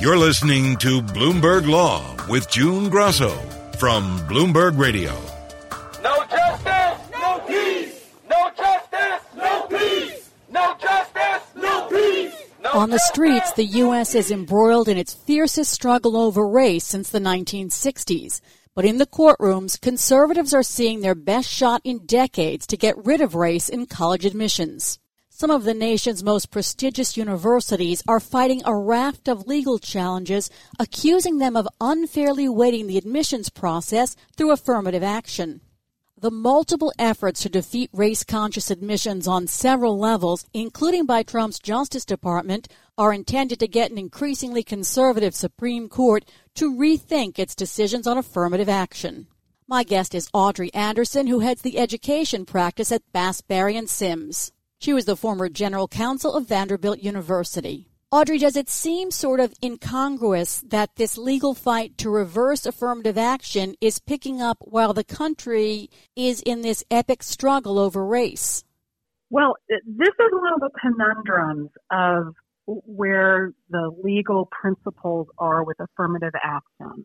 You're listening to Bloomberg Law with June Grasso from Bloomberg Radio. No justice, no peace. No justice, no peace. No justice, no peace. On the streets, the U.S. is embroiled in its fiercest struggle over race since the 1960s. But in the courtrooms, conservatives are seeing their best shot in decades to get rid of race in college admissions. Some of the nation's most prestigious universities are fighting a raft of legal challenges, accusing them of unfairly weighting the admissions process through affirmative action. The multiple efforts to defeat race-conscious admissions on several levels, including by Trump's Justice Department, are intended to get an increasingly conservative Supreme Court to rethink its decisions on affirmative action. My guest is Audrey Anderson, who heads the education practice at Bass, Berry & Sims. She was the former general counsel of Vanderbilt University. Audrey, does it seem sort of incongruous that this legal fight to reverse affirmative action is picking up while the country is in this epic struggle over race? Well, this is one of the conundrums of where the legal principles are with affirmative action.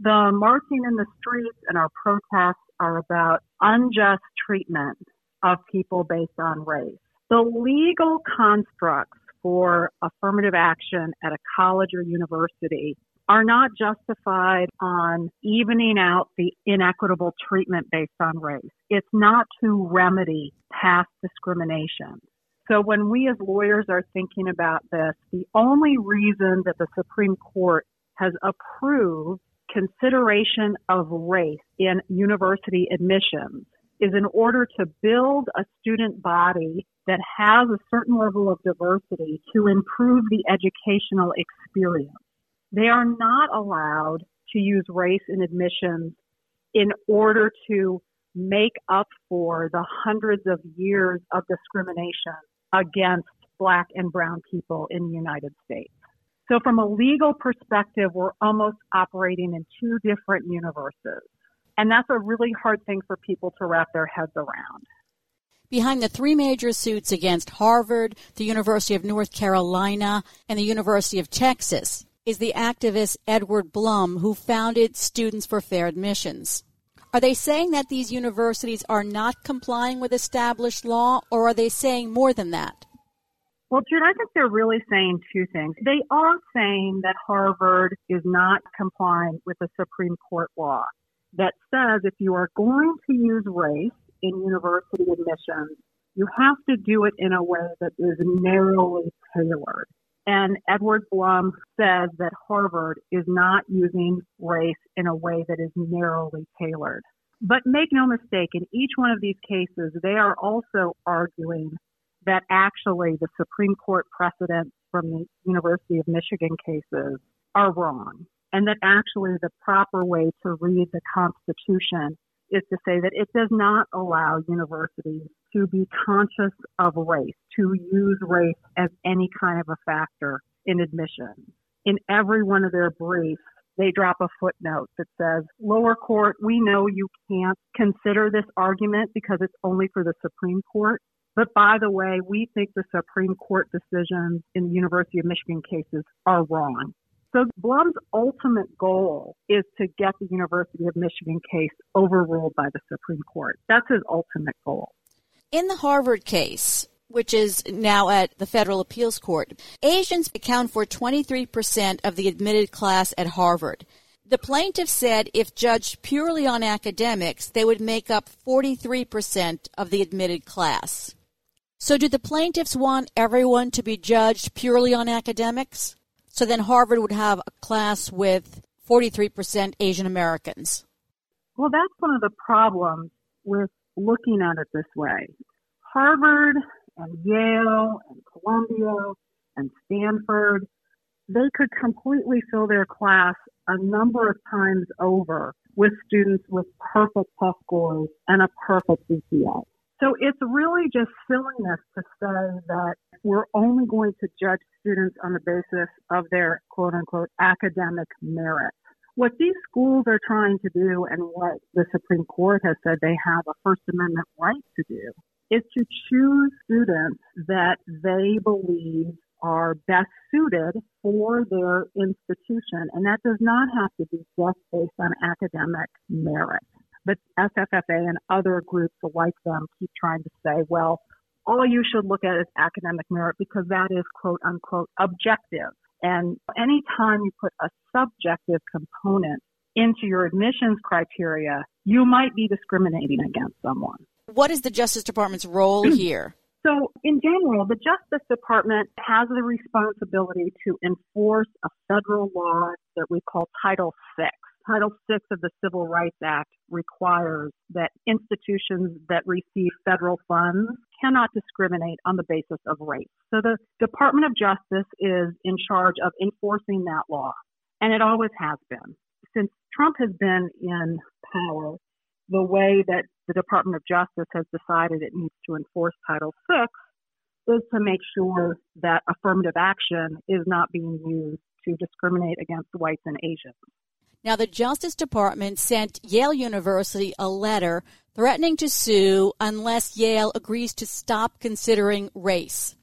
The marching in the streets and our protests are about unjust treatment of people based on race. The legal constructs for affirmative action at a college or university are not justified on evening out the inequitable treatment based on race. It's not to remedy past discrimination. So when we as lawyers are thinking about this, the only reason that the Supreme Court has approved consideration of race in university admissions is in order to build a student body that has a certain level of diversity to improve the educational experience. They are not allowed to use race in admissions in order to make up for the hundreds of years of discrimination against Black and brown people in the United States. So from a legal perspective, we're almost operating in two different universes. And that's a really hard thing for people to wrap their heads around. Behind the three major suits against Harvard, the University of North Carolina, and the University of Texas is the activist Edward Blum, who founded Students for Fair Admissions. Are they saying that these universities are not complying with established law, or are they saying more than that? Well, Jude, I think they're really saying two things. They are saying that Harvard is not complying with the Supreme Court law that says if you are going to use race in university admissions, you have to do it in a way that is narrowly tailored. And Edward Blum says that Harvard is not using race in a way that is narrowly tailored. But make no mistake, in each one of these cases, they are also arguing that actually the Supreme Court precedents from the University of Michigan cases are wrong. And that actually the proper way to read the Constitution is to say that it does not allow universities to be conscious of race, to use race as any kind of a factor in admissions. In every one of their briefs, they drop a footnote that says, lower court, we know you can't consider this argument because it's only for the Supreme Court. But by the way, we think the Supreme Court decisions in the University of Michigan cases are wrong. So Blum's ultimate goal is to get the University of Michigan case overruled by the Supreme Court. That's his ultimate goal. In the Harvard case, which is now at the Federal Appeals Court, Asians account for 23% of the admitted class at Harvard. The plaintiff said if judged purely on academics, they would make up 43% of the admitted class. So do the plaintiffs want everyone to be judged purely on academics? So then Harvard would have a class with 43% Asian Americans. Well, that's one of the problems with looking at it this way. Harvard and Yale and Columbia and Stanford, they could completely fill their class a number of times over with students with perfect test scores and a perfect GPA. So it's really just silliness to say that we're only going to judge students on the basis of their quote-unquote academic merit. What these schools are trying to do and what the Supreme Court has said they have a First Amendment right to do is to choose students that they believe are best suited for their institution. And that does not have to be just based on academic merit. But SFFA and other groups like them keep trying to say, well, all you should look at is academic merit because that is, quote, unquote, objective. And any time you put a subjective component into your admissions criteria, you might be discriminating against someone. What is the Justice Department's role here? So in general, the Justice Department has the responsibility to enforce a federal law that we call Title VI. Title VI of the Civil Rights Act requires that institutions that receive federal funds cannot discriminate on the basis of race. So the Department of Justice is in charge of enforcing that law, and it always has been. Since Trump has been in power, the way that the Department of Justice has decided it needs to enforce Title VI is to make sure that affirmative action is not being used to discriminate against whites and Asians. Now, the Justice Department sent Yale University a letter threatening to sue unless Yale agrees to stop considering race.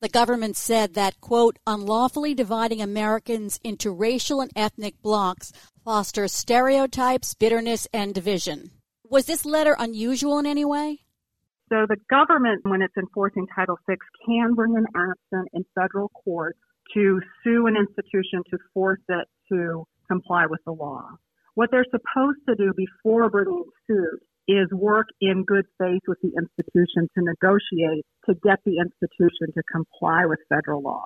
The government said that, quote, unlawfully dividing Americans into racial and ethnic blocks fosters stereotypes, bitterness, and division. Was this letter unusual in any way? So the government, when it's enforcing Title VI, can bring an action in federal court to sue an institution to force it to comply with the law. What they're supposed to do before bringing suit is work in good faith with the institution to negotiate to get the institution to comply with federal law.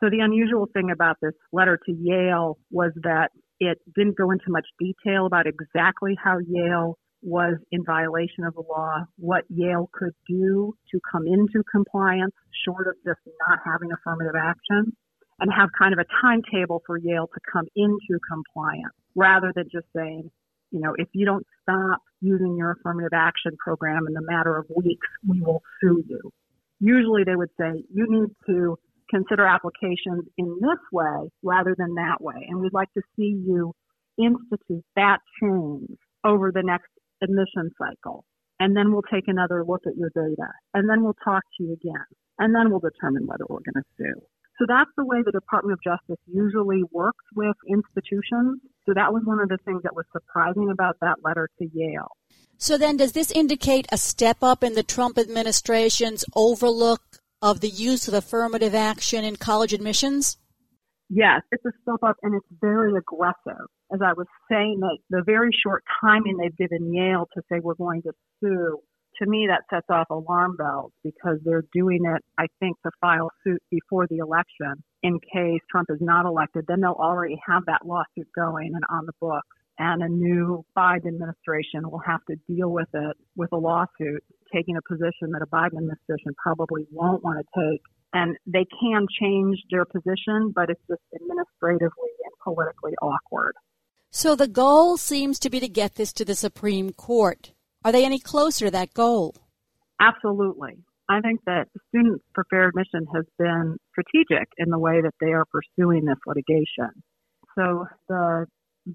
So the unusual thing about this letter to Yale was that it didn't go into much detail about exactly how Yale was in violation of the law, what Yale could do to come into compliance short of just not having affirmative action, and have kind of a timetable for Yale to come into compliance rather than just saying, you know, if you don't stop using your affirmative action program in a matter of weeks, we will sue you. Usually they would say, you need to consider applications in this way rather than that way. And we'd like to see you institute that change over the next admission cycle. And then we'll take another look at your data. And then we'll talk to you again. And then we'll determine whether we're going to sue. So that's the way the Department of Justice usually works with institutions. So that was one of the things that was surprising about that letter to Yale. So then does this indicate a step up in the Trump administration's overlook of the use of affirmative action in college admissions? Yes, it's a step up, and it's very aggressive. As I was saying, that the very short timing they've given Yale to say we're going to sue, to me, that sets off alarm bells because they're doing it, I think, to file suit before the election in case Trump is not elected. Then they'll already have that lawsuit going and on the books, and a new Biden administration will have to deal with it with a lawsuit, taking a position that a Biden administration probably won't want to take. And they can change their position, but it's just administratively and politically awkward. So the goal seems to be to get this to the Supreme Court. Are they any closer to that goal? Absolutely. I think that Students for Fair Admission has been strategic in the way that they are pursuing this litigation. So the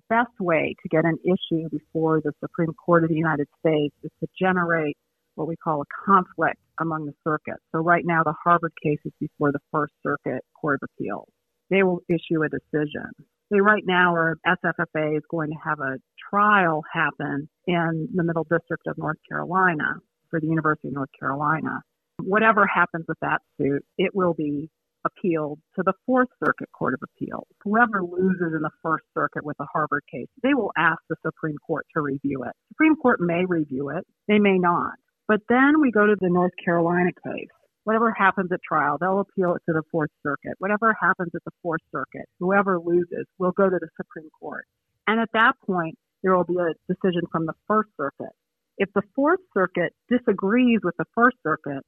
best way to get an issue before the Supreme Court of the United States is to generate what we call a conflict among the circuits. So right now the Harvard case is before the First Circuit Court of Appeals. They will issue a decision. They right now are, SFFA is going to have a trial happen in the Middle District of North Carolina for the University of North Carolina. Whatever happens with that suit, it will be appealed to the Fourth Circuit Court of Appeals. Whoever loses in the First Circuit with the Harvard case, they will ask the Supreme Court to review it. The Supreme Court may review it. They may not. But then we go to the North Carolina case. Whatever happens at trial, they'll appeal it to the Fourth Circuit. Whatever happens at the Fourth Circuit, whoever loses will go to the Supreme Court. And at that point, there will be a decision from the First Circuit. If the Fourth Circuit disagrees with the First Circuit,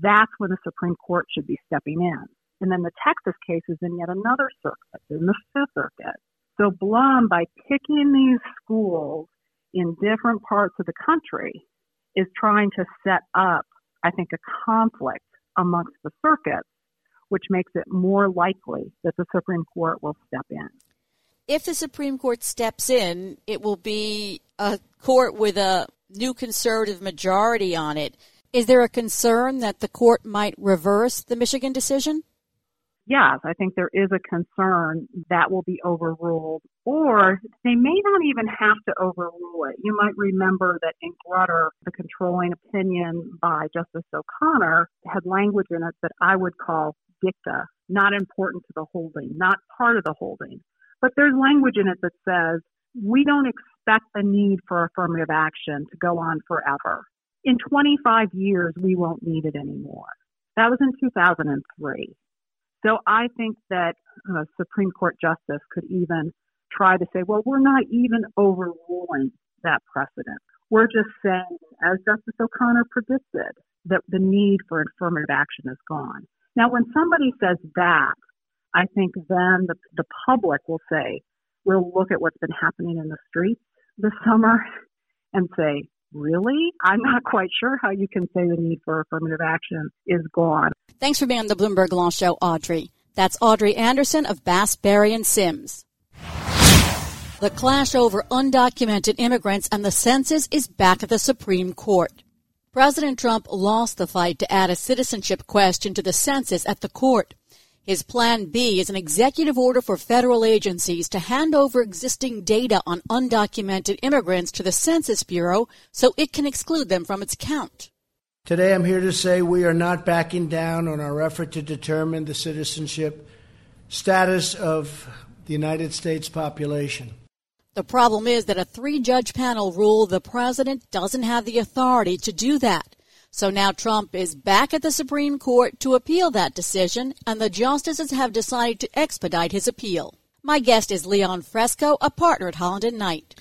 that's when the Supreme Court should be stepping in. And then the Texas case is in yet another circuit, in the Fifth Circuit. So Blum, by picking these schools in different parts of the country, is trying to set up, I think, a conflict amongst the circuits, which makes it more likely that the Supreme Court will step in. If the Supreme Court steps in, it will be a court with a new conservative majority on it. Is there a concern that the court might reverse the Michigan decision? yes, I think there is a concern that will be overruled, or they may not even have to overrule it. You might remember that in Grutter, the controlling opinion by Justice O'Connor had language in it that I would call dicta, not important to the holding, not part of the holding. But there's language in it that says, we don't expect the need for affirmative action to go on forever. In 25 years, we won't need it anymore. That was in 2003. So I think that a Supreme Court justice could even try to say, well, we're not even overruling that precedent. We're just saying, as Justice O'Connor predicted, that the need for affirmative action is gone. Now, when somebody says that, I think then the public will say, we'll look at what's been happening in the streets this summer and say, really? I'm not quite sure how you can say the need for affirmative action is gone. Thanks for being on the Bloomberg Law Show, Audrey. That's Audrey Anderson of Bass, Berry & Sims. The clash over undocumented immigrants and the census is back at the Supreme Court. President Trump lost the fight to add a citizenship question to the census at the court. His plan B is an executive order for federal agencies to hand over existing data on undocumented immigrants to the Census Bureau so it can exclude them from its count. Today I'm here to say we are not backing down on our effort to determine the citizenship status of the United States population. The problem is that a three-judge panel ruled the president doesn't have the authority to do that. So now Trump is back at the Supreme Court to appeal that decision, and the justices have decided to expedite his appeal. My guest is Leon Fresco, a partner at Holland & Knight.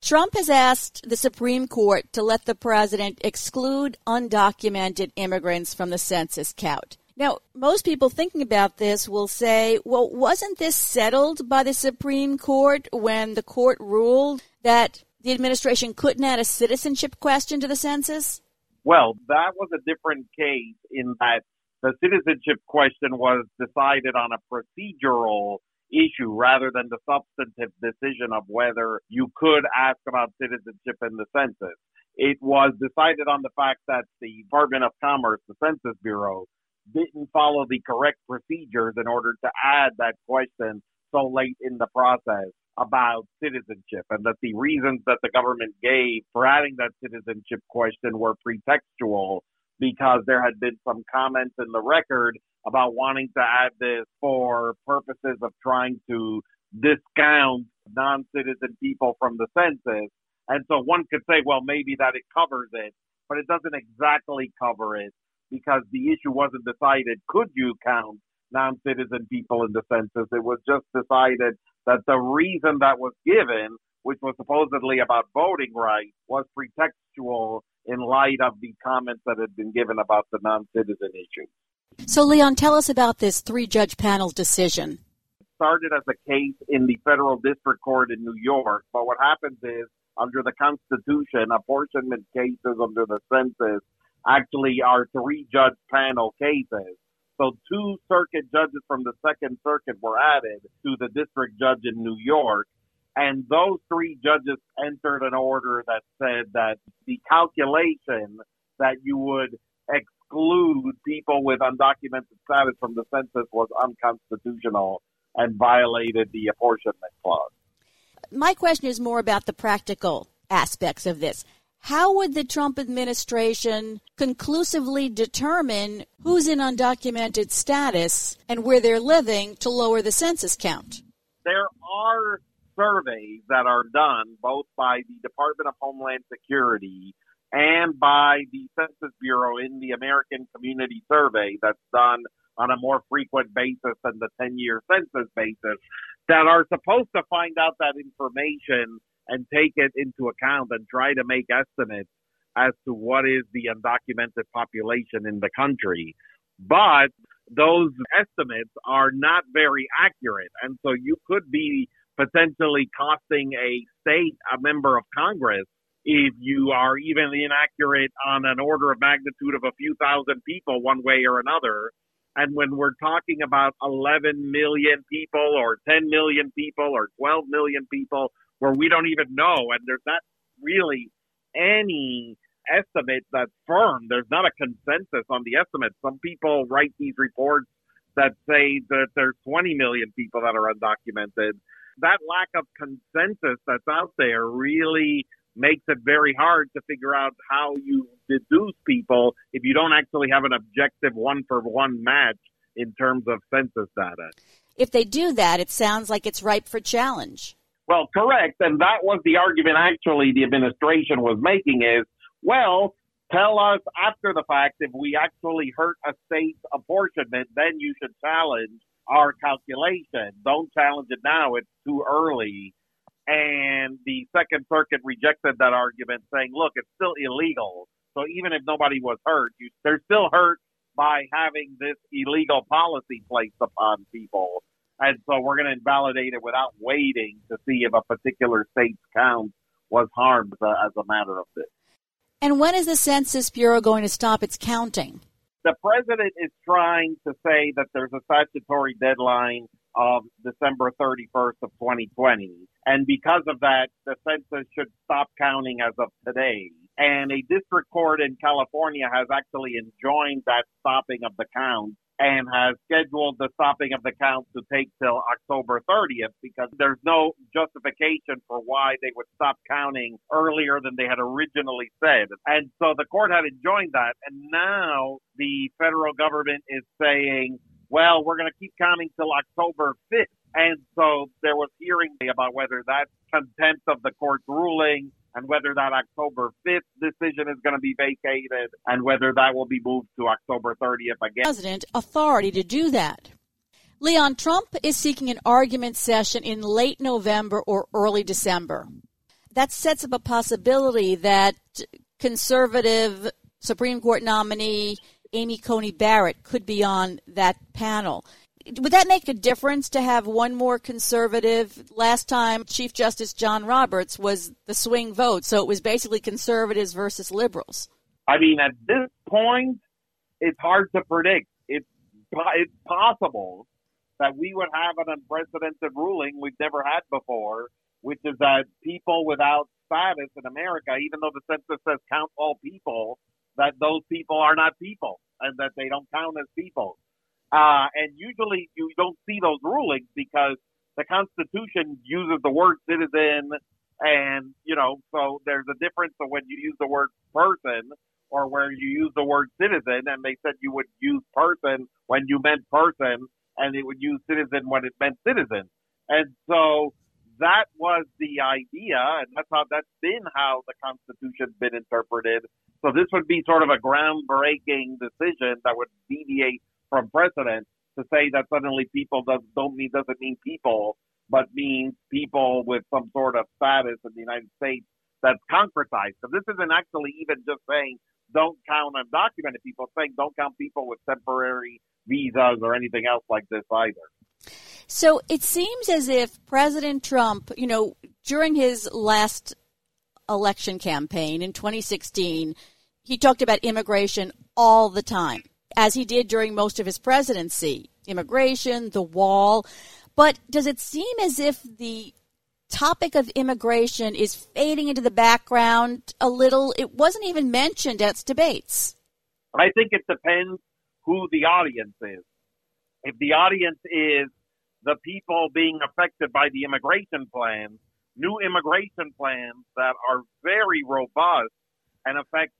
Trump has asked the Supreme Court to let the president exclude undocumented immigrants from the census count. Now, most people thinking about this will say, well, wasn't this settled by the Supreme Court when the court ruled that the administration couldn't add a citizenship question to the census? Well, that was a different case in that the citizenship question was decided on a procedural issue rather than the substantive decision of whether you could ask about citizenship in the census. It was decided on the fact that the Department of Commerce, the Census Bureau, didn't follow the correct procedures in order to add that question so late in the process about citizenship, and that the reasons that the government gave for adding that citizenship question were pretextual because there had been some comments in the record about wanting to add this for purposes of trying to discount non-citizen people from the census. And so one could say, well, maybe that it covers it, but it doesn't exactly cover it because the issue wasn't decided. Could you count non-citizen people in the census? It was just decided that the reason that was given, which was supposedly about voting rights, was pretextual in light of the comments that had been given about the non-citizen issue. So, Leon, tell us about this three-judge panel decision. It started as a case in the federal district court in New York, but what happens is, under the Constitution, apportionment cases under the census actually are three-judge panel cases. So two circuit judges from the Second Circuit were added to the district judge in New York, and those three judges entered an order that said that the calculation that you would exclude people with undocumented status from the census was unconstitutional and violated the apportionment clause. My question is more about the practical aspects of this. How would the Trump administration conclusively determine who's in undocumented status and where they're living to lower the census count? There are surveys that are done both by the Department of Homeland Security and by the Census Bureau in the American Community Survey that's done on a more frequent basis than the 10-year census basis that are supposed to find out that information and take it into account and try to make estimates as to what is the undocumented population in the country. But those estimates are not very accurate. And so you could be potentially costing a state, a member of Congress, if you are even inaccurate on an order of magnitude of a few thousand people one way or another. And when we're talking about 11 million people or 10 million people or 12 million people, where we don't even know, and there's not really any estimate that's firm. There's not a consensus on the estimate. Some people write these reports that say that there's 20 million people that are undocumented. That lack of consensus that's out there really makes it very hard to figure out how you deduce people if you don't actually have an objective one-for-one match in terms of census data. If they do that, it sounds like it's ripe for challenge. Well, correct. And that was the argument actually the administration was making is, well, tell us after the fact if we actually hurt a state's apportionment, then you should challenge our calculation. Don't challenge it now. It's too early. And the Second Circuit rejected that argument saying, look, it's still illegal. So even if nobody was hurt, they're still hurt by having this illegal policy placed upon people. And so we're going to invalidate it without waiting to see if a particular state's count was harmed as a matter of this. And when is the Census Bureau going to stop its counting? The president is trying to say that there's a statutory deadline of December 31st of 2020. And because of that, the census should stop counting as of today. And a district court in California has actually enjoined that stopping of the count and has scheduled the stopping of the count to take till October 30th because there's no justification for why they would stop counting earlier than they had originally said. And so the court had enjoined that. And now the federal government is saying, well, we're going to keep counting till October 5th. And so there was hearing about whether that's contempt of the court's ruling and whether that October 5th decision is going to be vacated and whether that will be moved to October 30th again. President authority to do that. Leon, Trump is seeking an argument session in late November or early December. That sets up a possibility that conservative Supreme Court nominee Amy Coney Barrett could be on that panel. Would that make a difference to have one more conservative? Last time, Chief Justice John Roberts was the swing vote, so it was basically conservatives versus liberals. I mean, at this point, it's hard to predict. It's possible that we would have an unprecedented ruling we've never had before, which is that people without status in America, even though the census says count all people, that those people are not people and that they don't count as people. And usually you don't see those rulings because the Constitution uses the word citizen and, you know, so there's a difference of when you use the word person or where you use the word citizen, and they said you would use person when you meant person and it would use citizen when it meant citizen. And so that was the idea, and that's been how the Constitution's been interpreted. So this would be sort of a groundbreaking decision that would deviate from precedent to say that suddenly people doesn't mean people, but means people with some sort of status in the United States that's concretized. So this isn't actually even just saying don't count undocumented people, it's saying don't count people with temporary visas or anything else like this either. So it seems as if President Trump, you know, during his last election campaign in 2016, he talked about immigration all the time, as he did during most of his presidency, immigration, the wall. But does it seem as if the topic of immigration is fading into the background a little? It wasn't even mentioned at debates. I think it depends who the audience is. If the audience is the people being affected by the immigration plans, new immigration plans that are very robust and affect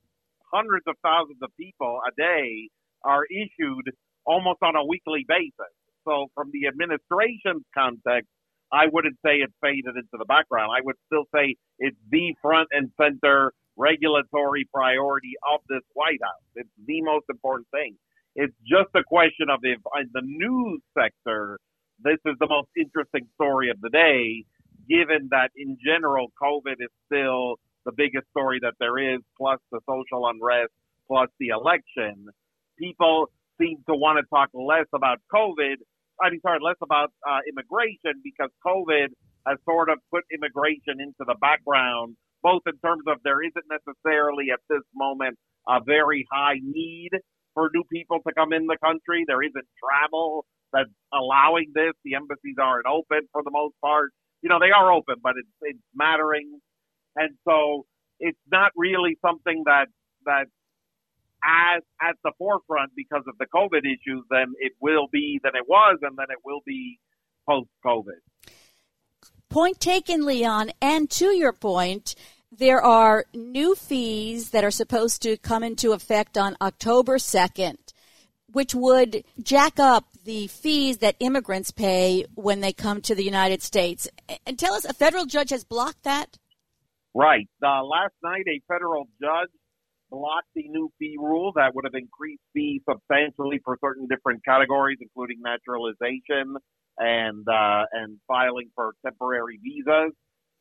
hundreds of thousands of people a day, are issued almost on a weekly basis. So from the administration's context, I wouldn't say it faded into the background. I would still say it's the front and center regulatory priority of this White House. It's the most important thing. It's just a question of if in the news sector, this is the most interesting story of the day, given that in general, COVID is still the biggest story that there is, plus the social unrest, plus the election. People seem to want to talk less about immigration because COVID has sort of put immigration into the background, both in terms of there isn't necessarily at this moment a very high need for new people to come in the country. There isn't travel that's allowing this. The embassies aren't open for the most part. You know, they are open, but it's mattering. And so it's not really something that as at the forefront because of the COVID issues than it will be, than it was, and than it will be post-COVID. Point taken, Leon. And to your point, there are new fees that are supposed to come into effect on October 2nd, which would jack up the fees that immigrants pay when they come to the United States. And tell us, a federal judge has blocked that? Right. Last night, a federal judge blocked the new fee rule that would have increased fees substantially for certain different categories, including naturalization and filing for temporary visas.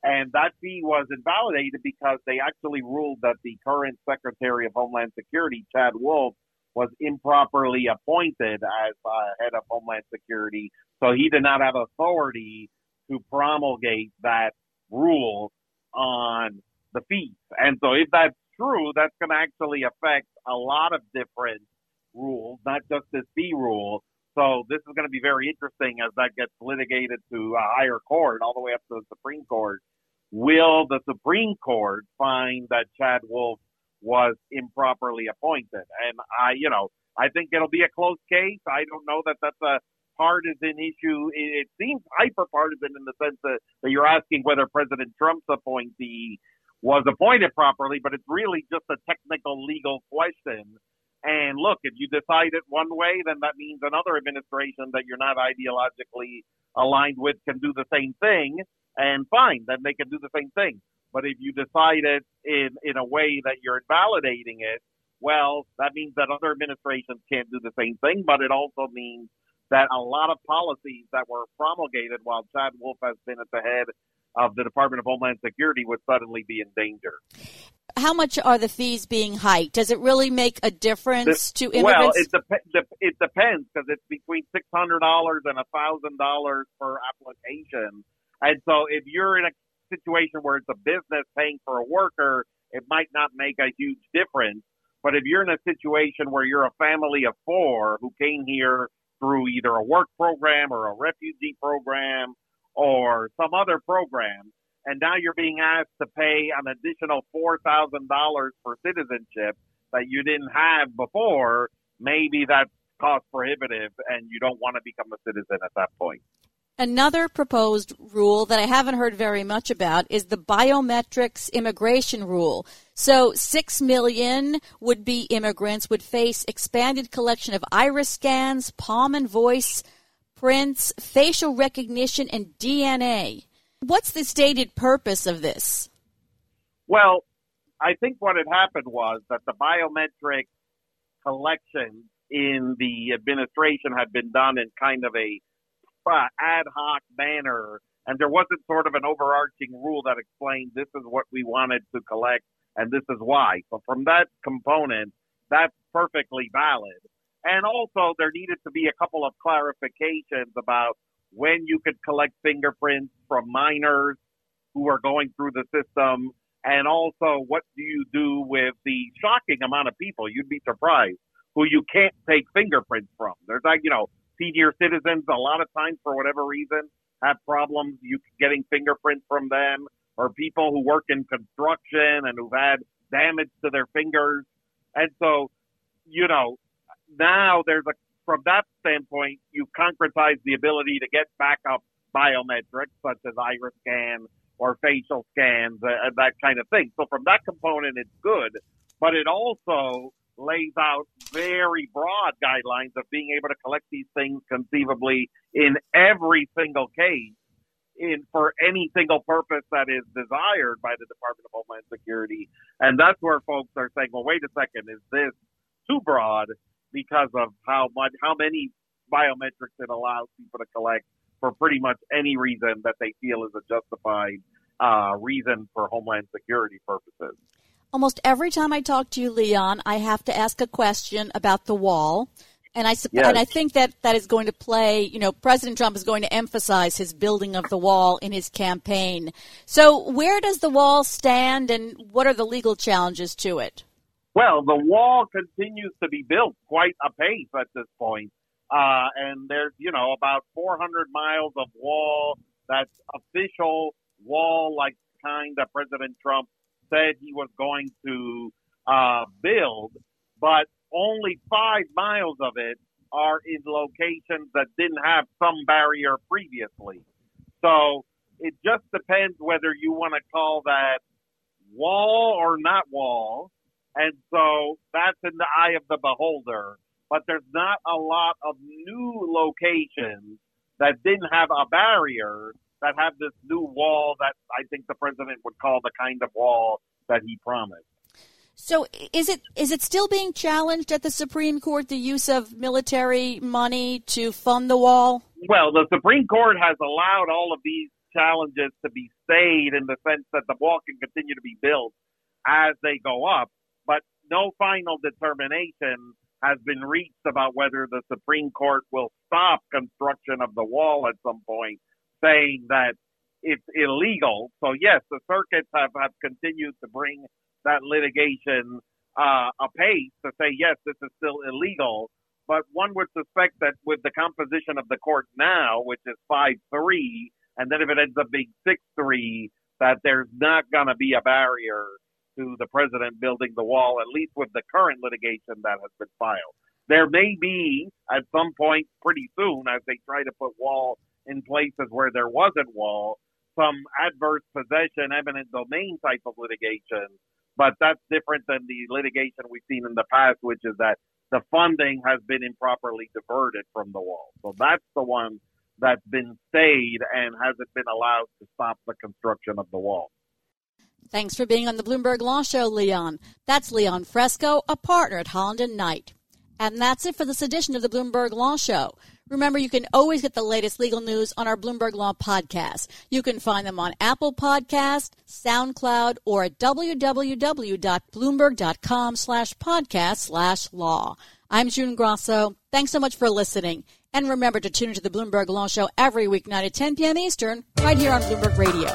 And that fee was invalidated because they actually ruled that the current Secretary of Homeland Security, Chad Wolf, was improperly appointed as head of Homeland Security. So he did not have authority to promulgate that rule on the fees. And so if that's true, that's going to actually affect a lot of different rules, not just this fee rule. So this is going to be very interesting as that gets litigated to a higher court, all the way up to the Supreme Court. Will the Supreme Court find that Chad Wolf was improperly appointed? And I think it'll be a close case. I don't know that that's a partisan issue. It seems hyper-partisan in the sense that you're asking whether President Trump's appointee was appointed properly, but it's really just a technical legal question. And look, if you decide it one way, then that means another administration that you're not ideologically aligned with can do the same thing, and fine, then they can do the same thing. But if you decide it in a way that you're invalidating it, well, that means that other administrations can't do the same thing, but it also means that a lot of policies that were promulgated while Chad Wolf has been at the head of the Department of Homeland Security would suddenly be in danger. How much are the fees being hiked? Does it really make a difference to immigrants? Well, it depends, because it's between $600 and $1,000 per application. And so if you're in a situation where it's a business paying for a worker, it might not make a huge difference. But if you're in a situation where you're a family of four who came here through either a work program or a refugee program or some other program, and now you're being asked to pay an additional $4,000 for citizenship that you didn't have before, maybe that's cost prohibitive and you don't want to become a citizen at that point. Another proposed rule that I haven't heard very much about is the biometrics immigration rule. So 6 million would-be immigrants would face expanded collection of iris scans, palm and voice, prints, facial recognition, and DNA. What's the stated purpose of this? Well, I think what had happened was that the biometric collection in the administration had been done in kind of a ad hoc manner, and there wasn't sort of an overarching rule that explained this is what we wanted to collect and this is why. So from that component, that's perfectly valid. And also there needed to be a couple of clarifications about when you could collect fingerprints from minors who are going through the system, and also what do you do with the shocking amount of people, you'd be surprised, who you can't take fingerprints from. There's like, senior citizens, a lot of times, for whatever reason, have problems getting fingerprints from them, or people who work in construction and who've had damage to their fingers. And so, now from that standpoint, you concretize the ability to get backup biometrics, such as iris scan or facial scans, and that kind of thing. So from that component, it's good, but it also lays out very broad guidelines of being able to collect these things conceivably in every single case for any single purpose that is desired by the Department of Homeland Security. And that's where folks are saying, well, wait a second, is this too broad because of how many biometrics it allows people to collect for pretty much any reason that they feel is a justified reason for Homeland Security purposes? Almost every time I talk to you, Leon, I have to ask a question about the wall. And and I think that is going to play, President Trump is going to emphasize his building of the wall in his campaign. So where does the wall stand and what are the legal challenges to it? Well, the wall continues to be built quite apace at this point. And there's, about 400 miles of wall, that's official wall like kind that President Trump said he was going to build but only 5 miles of it are in locations that didn't have some barrier previously. So it just depends whether you want to call that wall or not wall. And so that's in the eye of the beholder. But there's not a lot of new locations that didn't have a barrier that have this new wall that I think the president would call the kind of wall that he promised. So is it still being challenged at the Supreme Court, the use of military money to fund the wall? Well, the Supreme Court has allowed all of these challenges to be stayed in the sense that the wall can continue to be built as they go up, but no final determination has been reached about whether the Supreme Court will stop construction of the wall at some point, saying that it's illegal. So yes, the circuits have continued to bring that litigation apace to say, yes, this is still illegal. But one would suspect that with the composition of the court now, which is 5-3, and then if it ends up being 6-3, that there's not going to be a barrier to the president building the wall, at least with the current litigation that has been filed. There may be, at some point pretty soon, as they try to put wall in places where there wasn't wall, some adverse possession, eminent domain type of litigation. But that's different than the litigation we've seen in the past, which is that the funding has been improperly diverted from the wall. So that's the one that's been stayed and hasn't been allowed to stop the construction of the wall. Thanks for being on the Bloomberg Law Show, Leon. That's Leon Fresco, a partner at Holland & Knight. And that's it for this edition of the Bloomberg Law Show. Remember, you can always get the latest legal news on our Bloomberg Law podcast. You can find them on Apple Podcasts, SoundCloud, or at www.bloomberg.com/podcast/law. I'm June Grasso. Thanks so much for listening. And remember to tune into the Bloomberg Law Show every weeknight at 10 p.m. Eastern, right here on Bloomberg Radio.